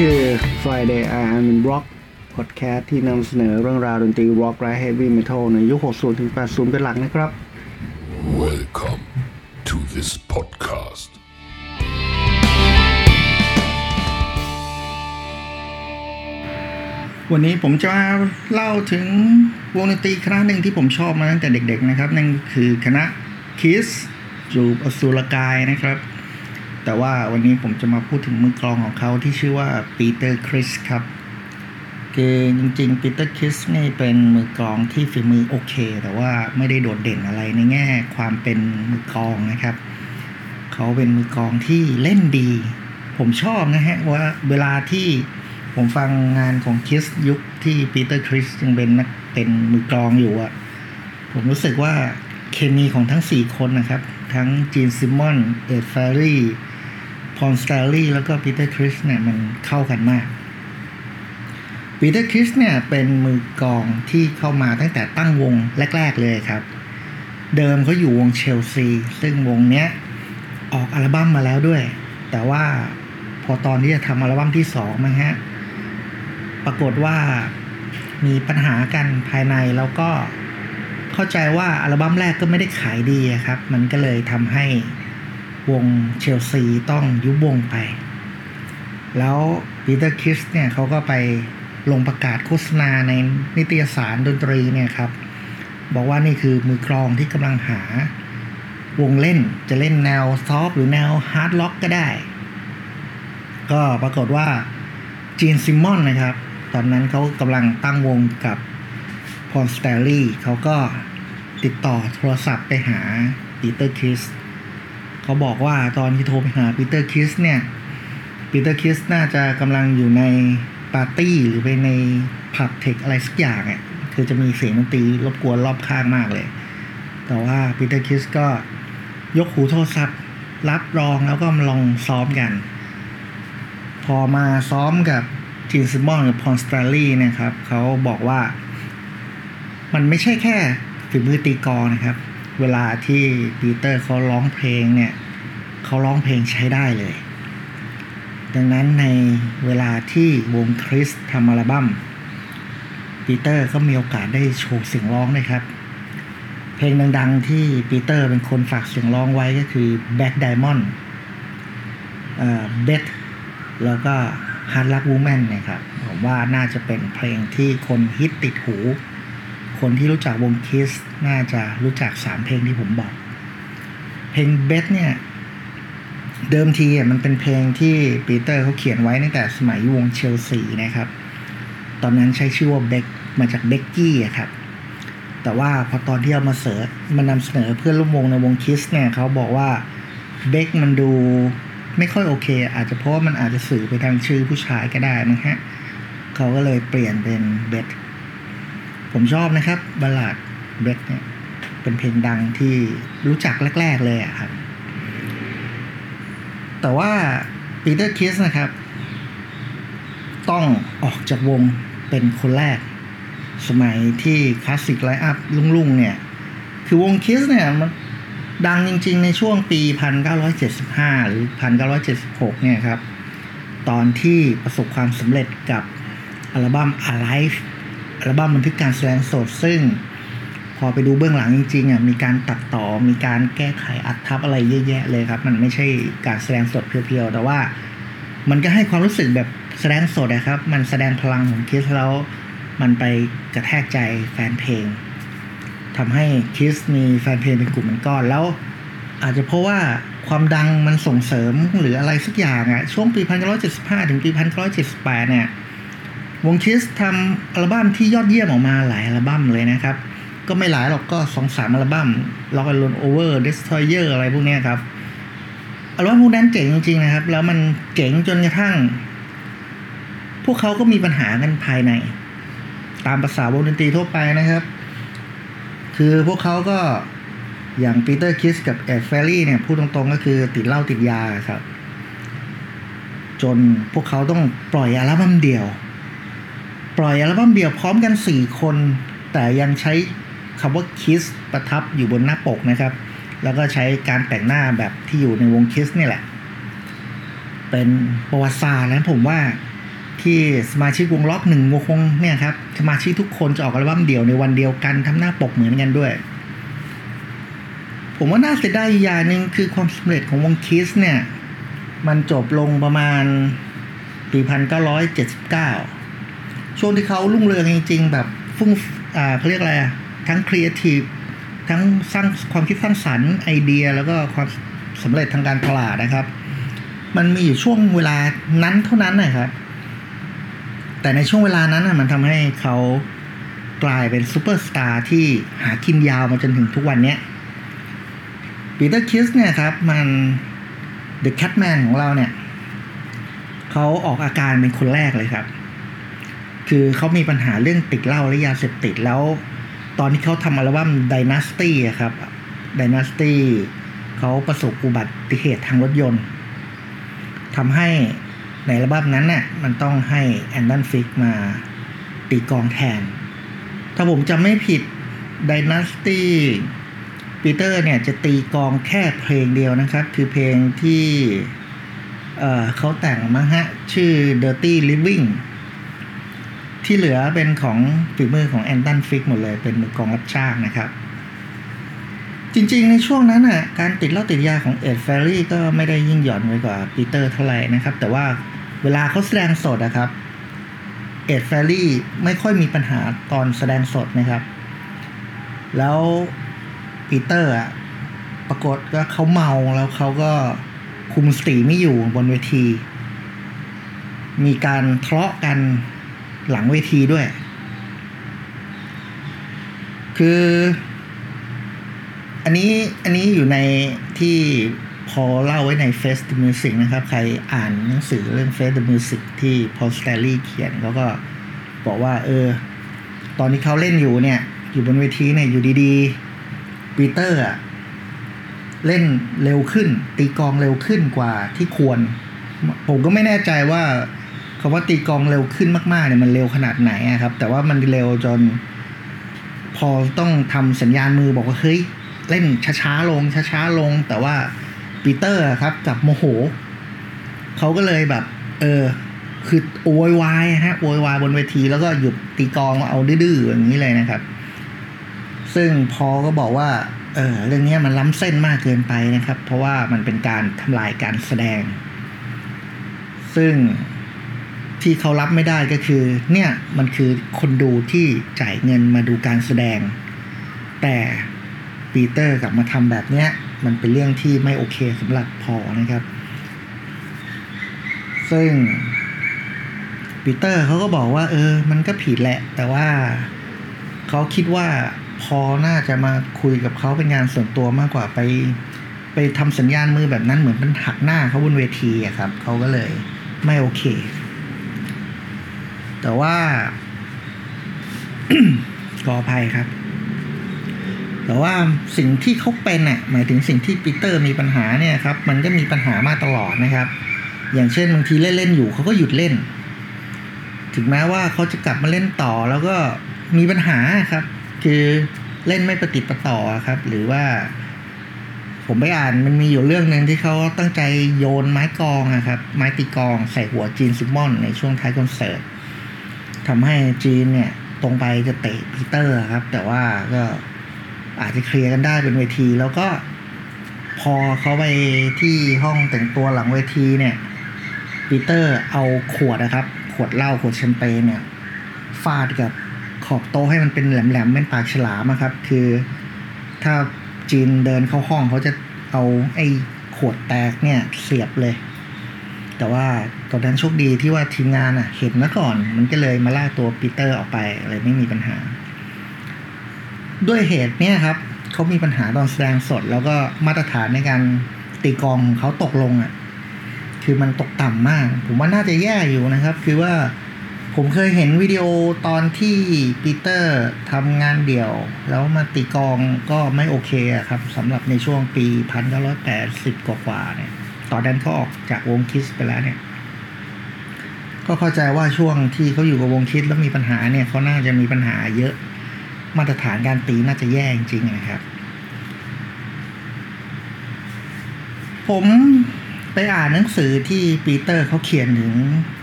คือ Friday I Am in Rock Podcast ที่นำเสนอเรื่องราวดนตรี Rock และ Heavy Metal ในยุค 60 ถึง 80 เป็นหลักนะครับ Welcome to this podcast. วันนี้ผมจะเล่าถึงวงดนตรีคณะหนึ่งที่ผมชอบมาตั้งแต่เด็กๆนะครับนั่นคือคณะ Kiss จูบอสุรกายนะครับแต่ว่าวันนี้ผมจะมาพูดถึงมือกลองของเขาที่ชื่อว่า Peter Criss ครับคือจริงๆ Peter Criss นี่เป็นมือกลองที่ฝีมือโอเคแต่ว่าไม่ได้โดดเด่นอะไรในแง่ความเป็นมือกลองนะครับเขาเป็นมือกลองที่เล่นดีผมชอบนะฮะว่าเวลาที่ผมฟังงานของ Kiss ยุคที่ Peter Criss ยังเป็นนักเต้นมือกลองอยู่อะผมรู้สึกว่าเคมีของทั้ง4คนนะครับทั้ง Gene Simmons เอ็ด แฟรี่ Paul Stanley แล้วก็ Peter Criss เนี่ยมันเข้ากันมาก Peter Criss เนี่ยเป็นมือกลองที่เข้ามาตั้งแต่ตั้งวงแรกๆเลยครับเดิมเขาอยู่วงเชลซีซึ่งวงเนี้ยออกอัลบั้มมาแล้วด้วยแต่ว่าพอตอนที่จะทำอัลบั้มที่2มั้งฮะปรากฏว่ามีปัญหากันภายในแล้วก็เข้าใจว่าอัลบั้มแรกก็ไม่ได้ขายดีครับมันก็เลยทำให้วงเชลซีต้องยุบวงไปแล้วปีเตอร์คริสเนี่ยเขาก็ไปลงประกาศโฆษณาในนิตยสารดนตรีเนี่ยครับบอกว่านี่คือมือกลองที่กำลังหาวงเล่นจะเล่นแนวซอฟต์หรือแนวฮาร์ดล็อกก็ได้ก็ปรากฏว่าจีนซิมมอนนะครับตอนนั้นเขากำลังตั้งวงกับพอล สแตนลีย์เขาก็ติดต่อโทรศัพท์ไปหาปีเตอร์คริสเขาบอกว่าตอนที่โทรไปหาปีเตอร์คริสเนี่ยปีเตอร์คริสน่าจะกำลังอยู่ในปาร์ตี้หรือไปในผับเทคอะไรสักอย่างอ่ะคือจะมีเสียงดนตรีรบกวนรอบข้างมากเลยแต่ว่าปีเตอร์คริสก็ยกหูโทรศัพท์รับรองแล้วก็มาลองซ้อมกันพอมาซ้อมกับจีนซิมมอนกับพอล สแตนลีย์นะครับเขาบอกว่ามันไม่ใช่แค่ฝีมือตีกลองนะครับเวลาที่ปีเตอร์เขาร้องเพลงเนี่ยเขาร้องเพลงใช้ได้เลยดังนั้นในเวลาที่วงคริสทำอัลบั้มปีเตอร์ก็มีโอกาสได้โชว์เสียงร้องนะครับเพลงดังๆที่ปีเตอร์เป็นคนฝากเสียงร้องไว้ก็คือ Black Diamond Beth แล้วก็ Hard Luck Woman นะครับผมว่าน่าจะเป็นเพลงที่คนฮิตติดหูคนที่รู้จักวง Kiss น่าจะรู้จัก3เพลงที่ผมบอกเพลง Beth เนี่ยเดิมทีมันเป็นเพลงที่ปีเตอร์เขาเขียนไว้ตั้งแต่สมัยวงเชลซีนะครับตอนนั้นใช้ชื่อว่า Beck มาจาก Becky อ่ะครับแต่ว่าพอตอนที่เอามาเสิร์ชมานำเสนอเพื่อนร่วมวงในวง Kiss เนี่ยเขาบอกว่า Beck มันดูไม่ค่อยโอเคอาจจะเพราะว่ามันอาจจะสื่อไปทางชื่อผู้ชายก็ได้นะฮะเขาก็เลยเปลี่ยนเป็น Bethผมชอบนะครับบัลลาดเบธเนี่ยเป็นเพลงดังที่รู้จักแรกๆเลยอ่ะครับแต่ว่าปีเตอร์คริสนะครับต้องออกจากวงเป็นคนแรกสมัยที่คลาสสิกไลน์อัพลุ่งๆเนี่ยคือวงคริสเนี่ยมันดังจริงๆในช่วงปี 1975 หรือ 1976 เนี่ยครับตอนที่ประสบความสำเร็จกับอัลบั้ม Aliveอัลบั้มบันทึกการแสดงสดซึ่งพอไปดูเบื้องหลังจริงๆอ่ะมีการตัดต่อมีการแก้ไขอัดทับอะไรเยอะแยะเลยครับมันไม่ใช่การแสดงสดเพียวๆแต่ว่ามันก็ให้ความรู้สึกแบบแสดงสดนะครับมันแสดงพลังของคิสแล้วมันไปกระแทกใจแฟนเพลงทำให้คิสมีแฟนเพลงเป็นกลุ่มเป็นก้อนแล้วอาจจะเพราะว่าความดังมันส่งเสริมหรืออะไรสักอย่างอ่ะช่วงปี 1975 ถึงปี 1978 เนี่ยวงคิสทำอัลบั้มที่ยอดเยี่ยมออกมาหลายอัลบั้มเลยนะครับก็ไม่หลายหรอกก็ 2-3 อัลบั้ม Rock and Roll Over Destroyer อะไรพวกนี้ครับอัลบั้มพวกนั้นเจ๋งจริงๆนะครับแล้วมันเจ๋งจนกระทั่งพวกเขาก็มีปัญหากันภายในตามภาษาวงดนตรีทั่วไปนะครับคือพวกเขาก็อย่าง Peter Criss กับ Ed Ferry เนี่ยพูดตรงๆก็คือติดเหล้าติดยาครับจนพวกเขาต้องปล่อยอัลบั้มเดี่ยวพร้อมกัน4คนแต่ยังใช้คำว่า Kiss ประทับอยู่บนหน้าปกนะครับแล้วก็ใช้การแต่งหน้าแบบที่อยู่ในวง Kiss นี่แหละเป็นประวัติศาสตร์นะผมว่า ที่สมาชิกวงล็อก1วงเนี่ยครับสมาชิกทุกคนจะออกอัลบั้มเดี่ยวในวันเดียวกันทำหน้าปกเหมือนกันด้วยผมว่าน่าเสียดายอย่างนึงคือความสำเร็จของวง Kiss เนี่ยมันจบลงประมาณปี1979ช่วงที่เขารุ่งเรืองจริงๆแบบฟุ้งเขาเรียกอะไรทั้งครีเอทีฟทั้งสร้างความคิดสร้างสรรค์ไอเดียแล้วก็ความสำเร็จทางการตลาดนะครับมันมีอยู่ช่วงเวลานั้นเท่านั้นนะครับแต่ในช่วงเวลานั้นมันทำให้เขากลายเป็นซูเปอร์สตาร์ที่หากินยาวมาจนถึงทุกวันนี้ปีเตอร์คิสเนี่ยครับมัน The Catman ของเราเนี่ยเขาออกอาการเป็นคนแรกเลยครับคือเขามีปัญหาเรื่องติดเหล้าและยาเสพติดแล้วตอนที่เขาทำอัลบั้ม Dynasty ครับ Dynasty เขาประสบอุบัติเหตุทางรถยนต์ทำให้ในอัลบั้มนั้นน่ะมันต้องให้แอนดอนฟิกมาตีกลองแทนถ้าผมจำไม่ผิด Dynasty ปีเตอร์เนี่ยจะตีกลองแค่เพลงเดียวนะครับคือเพลงที่เขาแต่งมั้งฮะชื่อ Dirty Living ที่เหลือเป็นของฝีมือของแอนตันฟิกหมดเลยเป็นมือกลองรับจ้างนะครับจริงๆในช่วงนั้นน่ะการติดเหล้าติดยาของเอ็ดแฟร์รี่ก็ไม่ได้ยิ่งหย่อนไปกว่าปีเตอร์เท่าไหร่นะครับแต่ว่าเวลาเขาแสดงสดนะครับเอ็ดแฟร์รี่ไม่ค่อยมีปัญหาตอนแสดงสดนะครับแล้วปีเตอร์ปรากฏว่าเขาเมาแล้วเขาก็คุมสติไม่อยู่บนเวทีมีการทะเลาะกันหลังเวทีด้วยคืออันนี้อยู่ในที่พอเล่าไว้ใน Face the Music นะครับใครอ่านหนังสือเรื่อง Face the Music ที่ Paul Stanley เขียนเขาก็บอกว่าตอนที่เขาเล่นอยู่เนี่ยอยู่บนเวทีเนี่ยอยู่ดีๆปีเตอร์เล่นเร็วขึ้นตีกลองเร็วขึ้นกว่าที่ควรผมก็ไม่แน่ใจว่าคำว่าตีกลองเร็วขึ้นมากๆเนี่ยมันเร็วขนาดไหนครับแต่ว่ามันเร็วจนพอต้องทำสัญญาณมือบอกว่าเฮ้ยเล่นช้าๆลงช้าๆลงแต่ว่าปีเตอร์ครับจับโมโหเขาก็เลยแบบคือโวยวายฮะโวยวายบนเวทีแล้วก็หยุดตีกลองเอาดื้อๆอย่างนี้เลยนะครับซึ่งพอก็บอกว่าเรื่องนี้มันล้ำเส้นมากเกินไปนะครับเพราะว่ามันเป็นการทำลายการแสดงซึ่งที่เขารับไม่ได้ก็คือเนี่ยมันคือคนดูที่จ่ายเงินมาดูการแสดงแต่ปีเตอร์กลับมาทำแบบนี้มันเป็นเรื่องที่ไม่โอเคสำหรับพอนะครับซึ่งปีเตอร์เขาก็บอกว่ามันก็ผิดแหละแต่ว่าเขาคิดว่าพอน่าจะมาคุยกับเขาเป็นงานส่วนตัวมากกว่าไปทำสัญญาณมือแบบนั้นเหมือนมันหักหน้าเขาบนเวทีครับเขาก็เลยไม่โอเคแต่ว่า ขออภัยครับแต่ว่าสิ่งที่เขาเป็นหมายถึงสิ่งที่ปีเตอร์มีปัญหาเนี่ยครับมันก็มีปัญหามาตลอดนะครับอย่างเช่นบางทีเล่นๆอยู่เขาก็หยุดเล่นถึงแม้ว่าเขาจะกลับมาเล่นต่อแล้วก็มีปัญหาครับคือเล่นไม่ประติดประต่อครับหรือว่าผมไปอ่านมันมีอยู่เรื่องนึงที่เขาตั้งใจโยนไม้กลองครับไม้ตีกลองใส่หัวจีนซิมมอนในช่วงท้ายคอนเสิร์ตทำให้จีนเนี่ยตรงไปจะเตะปีเตอร์ครับแต่ว่าก็อาจจะเคลียร์กันได้บนเวทีแล้วก็พอเขาไปที่ห้องแต่งตัวหลังเวทีเนี่ยปีเตอร์เอาขวดนะครับขวดเหล้าขวดแชมเปญเนี่ยฟาดกับขอบโต๊ะให้มันเป็นแหลมๆเป็นปากฉลามครับคือถ้าจีนเดินเข้าห้องเขาจะเอาไอ้ขวดแตกเนี่ยเสียบเลยแต่ว่าตอนนั้นโชคดีที่ว่าทีมงานเห็นมาก่อนมันก็เลยมาลากตัวปีเตอร์ออกไปอะไรไม่มีปัญหาด้วยเหตุเนี่ยครับเขามีปัญหาตอนแสดงสดแล้วก็มาตรฐานในการตีกลองของเขาตกลงคือมันตกต่ำมากผมว่าน่าจะแย่อยู่นะครับคือว่าผมเคยเห็นวิดีโอตอนที่ปีเตอร์ทำงานเดี่ยวแล้วมาตีกลองก็ไม่โอเคครับสำหรับในช่วงปี1980กว่าๆเนี่ยตอนนั้นเขาออกจากวงคิสไปแล้วเนี่ยก็เข้าใจว่าช่วงที่เขาอยู่กับวงคิสแล้วมีปัญหาเนี่ยเขาน่าจะมีปัญหาเยอะมาตรฐานการตีน่าจะแย่จริงๆนะครับผมไป ไปอ่านหนังสือที่ปีเตอร์เขาเขียนถึง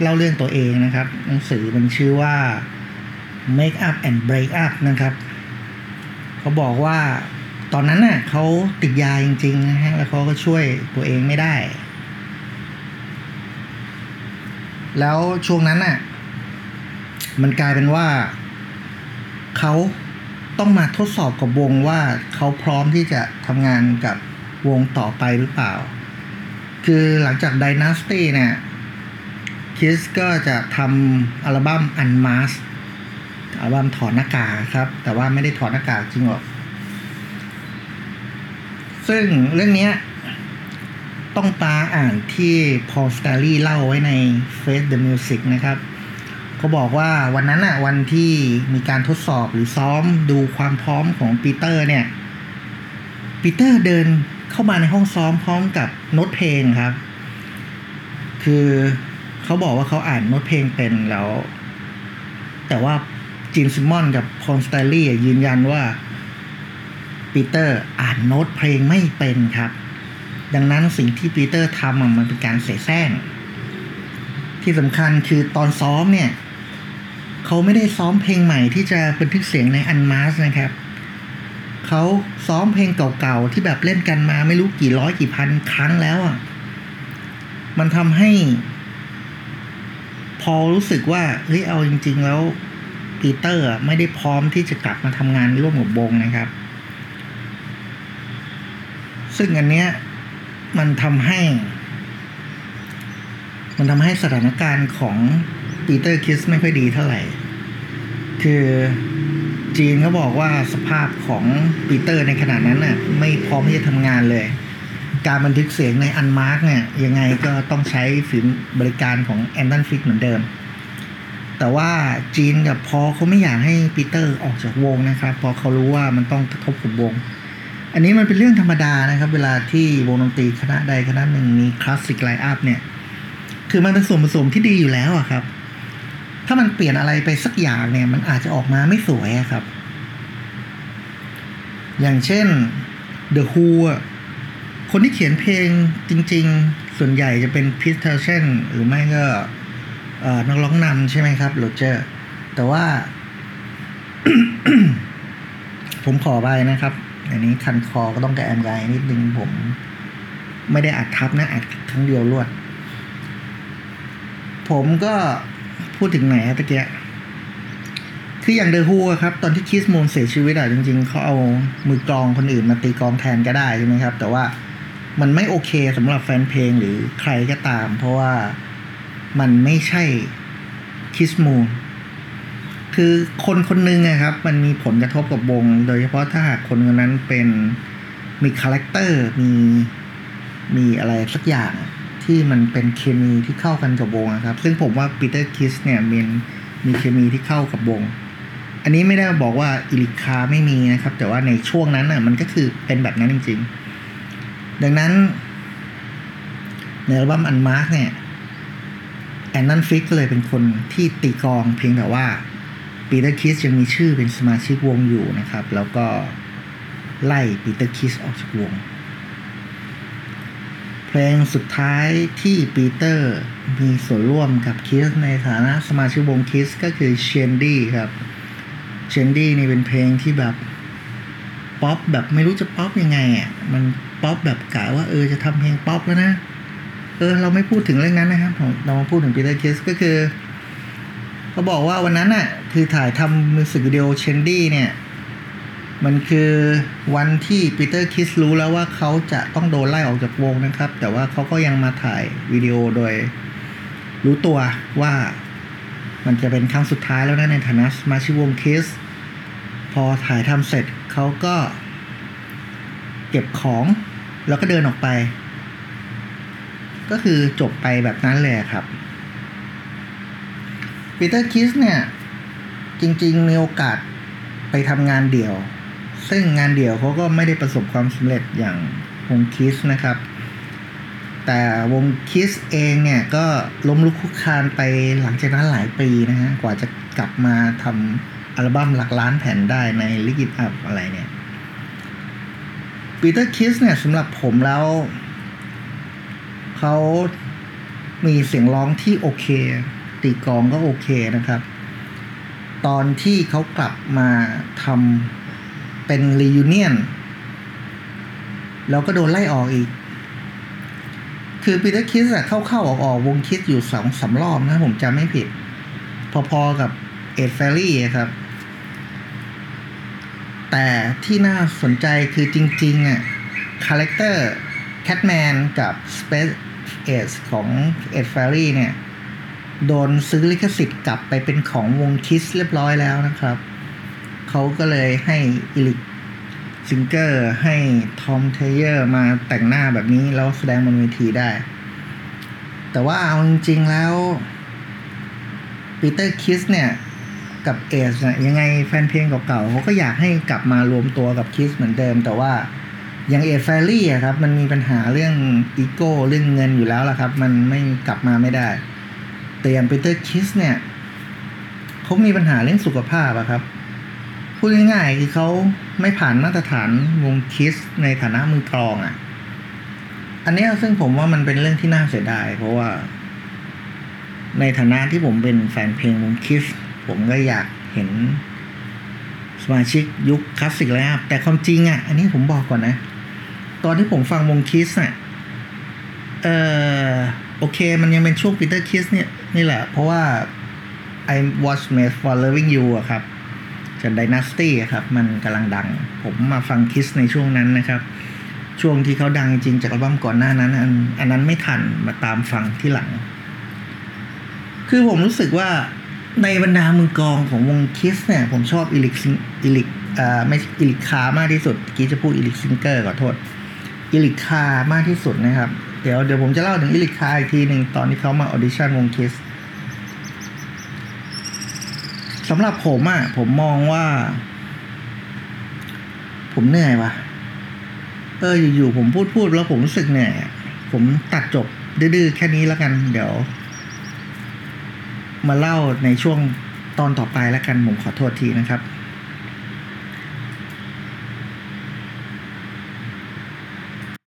เล่าเรื่องตัวเองนะครับหนังสือมันชื่อว่า Make Up and Break Up นะครับเขาบอกว่าตอนนั้นน่ะเขาติดยาจริงๆนะฮะแล้วเขาก็ช่วยตัวเองไม่ได้แล้วช่วงนั้นน่ะมันกลายเป็นว่าเขาต้องมาทดสอบกับวงว่าเขาพร้อมที่จะทำงานกับวงต่อไปหรือเปล่าคือหลังจาก Dynasty เนี่ย Kiss ก็จะทำอัลบั้ม Unmask อัลบั้มถอดหน้ากากครับแต่ว่าไม่ได้ถอดหน้ากากจริงหรอกซึ่งเรื่องนี้ต้องตาอ่านที่ Paul Stanley เล่าไว้ใน Face the Music นะครับเขาบอกว่าวันนั้นอะวันที่มีการทดสอบหรือซ้อมดูความพร้อมของปีเตอร์เนี่ยปีเตอร์เดินเข้ามาในห้องซ้อมพร้อมกับโน้ตเพลงครับคือเขาบอกว่าเขาอ่านโน้ตเพลงเป็นแล้วแต่ว่าจีนซิมมอนกับพอลสไตลี่ยืนยันว่าปีเตอร์อ่านโน้ตเพลงไม่เป็นครับดังนั้นสิ่งที่ปีเตอร์ทำมันเป็นการเสแสร้งที่สำคัญคือตอนซ้อมเนี่ยเขาไม่ได้ซ้อมเพลงใหม่ที่จะบันทึกเสียงใน Unmask นะครับเขาซ้อมเพลงเก่าๆที่แบบเล่นกันมาไม่รู้กี่ร้อยกี่พันครั้งแล้วอ่ะมันทำให้พอรู้สึกว่าเฮ้ยเอาจริงๆแล้วปีเตอร์ไม่ได้พร้อมที่จะกลับมาทำงานร่วมกับวงนะครับซึ่งอันเนี้ยมันทำให้สถานการณ์ของปีเตอร์คิสไม่ค่อยดีเท่าไหร่คือจีนก็บอกว่าสภาพของปีเตอร์ในขณะนั้นน่ะไม่พร้อมที่จะทำงานเลยการบันทึกเสียงใน Unmask เนี่ยยังไงก็ต้องใช้ฝีมือบริการของ Anderson เหมือนเดิมแต่ว่าจีนกับพอเขาไม่อยากให้ปีเตอร์ออกจากวงนะครับพอเขารู้ว่ามันต้องกระทบกับวงอันนี้มันเป็นเรื่องธรรมดานะครับเวลาที่วงดนตรีคณะใดคณะหนึ่งมีคลาสสิกไลน์อัพเนี่ยคือมันเป็นส่วนผสมที่ดีอยู่แล้วอะครับถ้ามันเปลี่ยนอะไรไปสักอย่างเนี่ยมันอาจจะออกมาไม่สวยครับอย่างเช่น The Who คนที่เขียนเพลงจริงๆส่วนใหญ่จะเป็น Pete Townshend หรือไม่ก็นักร้องนำใช่ไหมครับ Roger แต่ว่า ผมขอไปนะครับอันนี้คันคอก็ต้องแกะแอมไกนิดนึงผมไม่ได้อัดทับนะอัดครั้งเดียวรวดผมก็พูดถึงไหนครับตะเกียคืออย่างเดอะฮูครับตอนที่คิสมูลเสียชีวิตอ่ะจริงๆเขาเอามือกลองคนอื่นมาตีกลองแทนก็ได้ใช่ไหมครับแต่ว่ามันไม่โอเคสำหรับแฟนเพลงหรือใครก็ตามเพราะว่ามันไม่ใช่คิสมูลคือคนคนนึงนะครับมันมีผลกระทบกับวงโดยเฉพาะถ้าหากคนคนนั้นเป็นมีคาแรคเตอร์มีอะไรสักอย่างที่มันเป็นเคมีที่เข้ากันกับวงนะครับซึ่งผมว่าปีเตอร์คิสเนี่ยมีเคมีที่เข้ากับวงอันนี้ไม่ได้บอกว่าอิลิคาไม่มีนะครับแต่ว่าในช่วงนั้นน่ะมันก็คือเป็นแบบนั้นจริงๆดังนั้นในอัลบั้ม Unmask เนี่ยแอนนันฟิกก็เลยเป็นคนที่ตีกลองเพียงแต่ว่าปีเตอร์คิสยังมีชื่อเป็นสมาชิกวงอยู่นะครับแล้วก็ไล่ปีเตอร์คิสออกจากวงเพลงสุดท้ายที่ปีเตอร์มีส่วนร่วมกับคิสในฐานะสมาชิกวงคิสก็คือเชนดี้ครับเชนดี้นี่เป็นเพลงที่แบบป๊อปแบบไม่รู้จะป๊อปยังไงอ่ะมันป๊อปแบบกะว่าจะทำเพลงป๊อปแล้วนะเราไม่พูดถึงเรื่องนั้นนะครับเรามาพูดถึงปีเตอร์คิสก็คือเขาบอกว่าวันนั้นอ่ะคือถ่ายทำมิวสิกวิดีโอเชนดี้เนี่ยมันคือวันที่ปีเตอร์คิสรู้แล้วว่าเขาจะต้องโดนไล่ออกจากวงนะครับแต่ว่าเขาก็ยังมาถ่ายวิดีโอโดยรู้ตัวว่ามันจะเป็นครั้งสุดท้ายแล้วนะในฐานะสมาชิกวงคิสพอถ่ายทำเสร็จเขาก็เก็บของแล้วก็เดินออกไปก็คือจบไปแบบนั้นแหละครับปีเตอร์คิสเนี่ยจริงๆมีโอกาสไปทำงานเดี่ยวซึ่งงานเดี่ยวเขาก็ไม่ได้ประสบความสำเร็จอย่างวงคิสนะครับแต่วงคิสเองเนี่ยก็ล้มลุกคลุกคลานไปหลังจากนั้นหลายปีนะฮะกว่าจะกลับมาทำอัลบั้มหลักล้านแผ่นได้ในลิกิตอัพอะไรเนี่ยปีเตอร์คิสเนี่ยสำหรับผมแล้วเข เขามีเสียงร้องที่โอเคตีกลองก็โอเคนะครับตอนที่เขากลับมาทำเป็น reunion แล้วก็โดนไล่ออกอีกคือปีเตอร์คิสอะเข้าๆออกๆวงคิสอยู่ 2-3 รอบนะผมจำไม่ผิดพอๆกับเอ็ดแฟรี่ครับแต่ที่น่าสนใจคือจริงๆอะคาแรคเตอร์แคทแมนกับสเปซเอสของเอ็ดแฟรี่เนี่ยโดนซื้อลิขสิทธิ์กลับไปเป็นของวงคิสเรียบร้อยแล้วนะครับเขาก็เลยให้อิลิกซิงเกอร์ให้ทอมเทเยอร์มาแต่งหน้าแบบนี้แล้วแสดงบนเวทีได้แต่ว่าเอาจริงๆแล้วปีเตอร์คิสเนี่ยกับเอสเนี่ยยังไงแฟนเพลงเก่าๆเขาก็อยากให้กลับมารวมตัวกับคิสเหมือนเดิมแต่ว่าอย่างเอสแฟรี่อะครับมันมีปัญหาเรื่องอีโก้เรื่องเงินอยู่แล้วล่ะครับมันไม่กลับมาไม่ได้แต่อย่างปีเตอร์คิสเนี่ยเขามีปัญหาเรื่องสุขภาพอะครับพูดง่ายๆคือเขาไม่ผ่านมาตรฐานวงคิสในฐานะมือกลองอะอันนี้ซึ่งผมว่ามันเป็นเรื่องที่น่าเสียดายเพราะว่าในฐานะที่ผมเป็นแฟนเพลงวงคิสผมก็อยากเห็นสมาชิกยุคคลาสสิกแล้วแต่ความจริงอะอันนี้ผมบอกก่อนนะตอนที่ผมฟังวงคิสอะโอเคมันยังเป็นช่วงปีเตอร์คิสเนี่ยนี่แหละเพราะว่า I was made for loving you อะครับจาก Dynasty อะครับมันกำลังดังผมมาฟัง Kiss ในช่วงนั้นนะครับช่วงที่เขาดังจริงจากอัลบั้มก่อนหน้านั้นอันนั้นไม่ทันมาตามฟังที่หลังคือผมรู้สึกว่าในบรรดามือกลองของวง Kiss เนี่ยผมชอบอิลิกคามากที่สุดกี้จะพูดอิลิกซิงเกอร์ขอโทษอิลิกคามากที่สุดนะครับเดี๋ยวผมจะเล่าถึงอิลิคาอีกทีหนึ่งตอนที่เขามาออดิชั่นวงคิสสำหรับผมอะผมมองว่าผมเหนื่อยว่ะอยู่ๆผมพูดแล้วผมรู้สึกเหนื่อยผมตัดจบดื้อๆแค่นี้แล้วกันเดี๋ยวมาเล่าในช่วงตอนต่อไปแล้วกันผมขอโทษทีนะครับ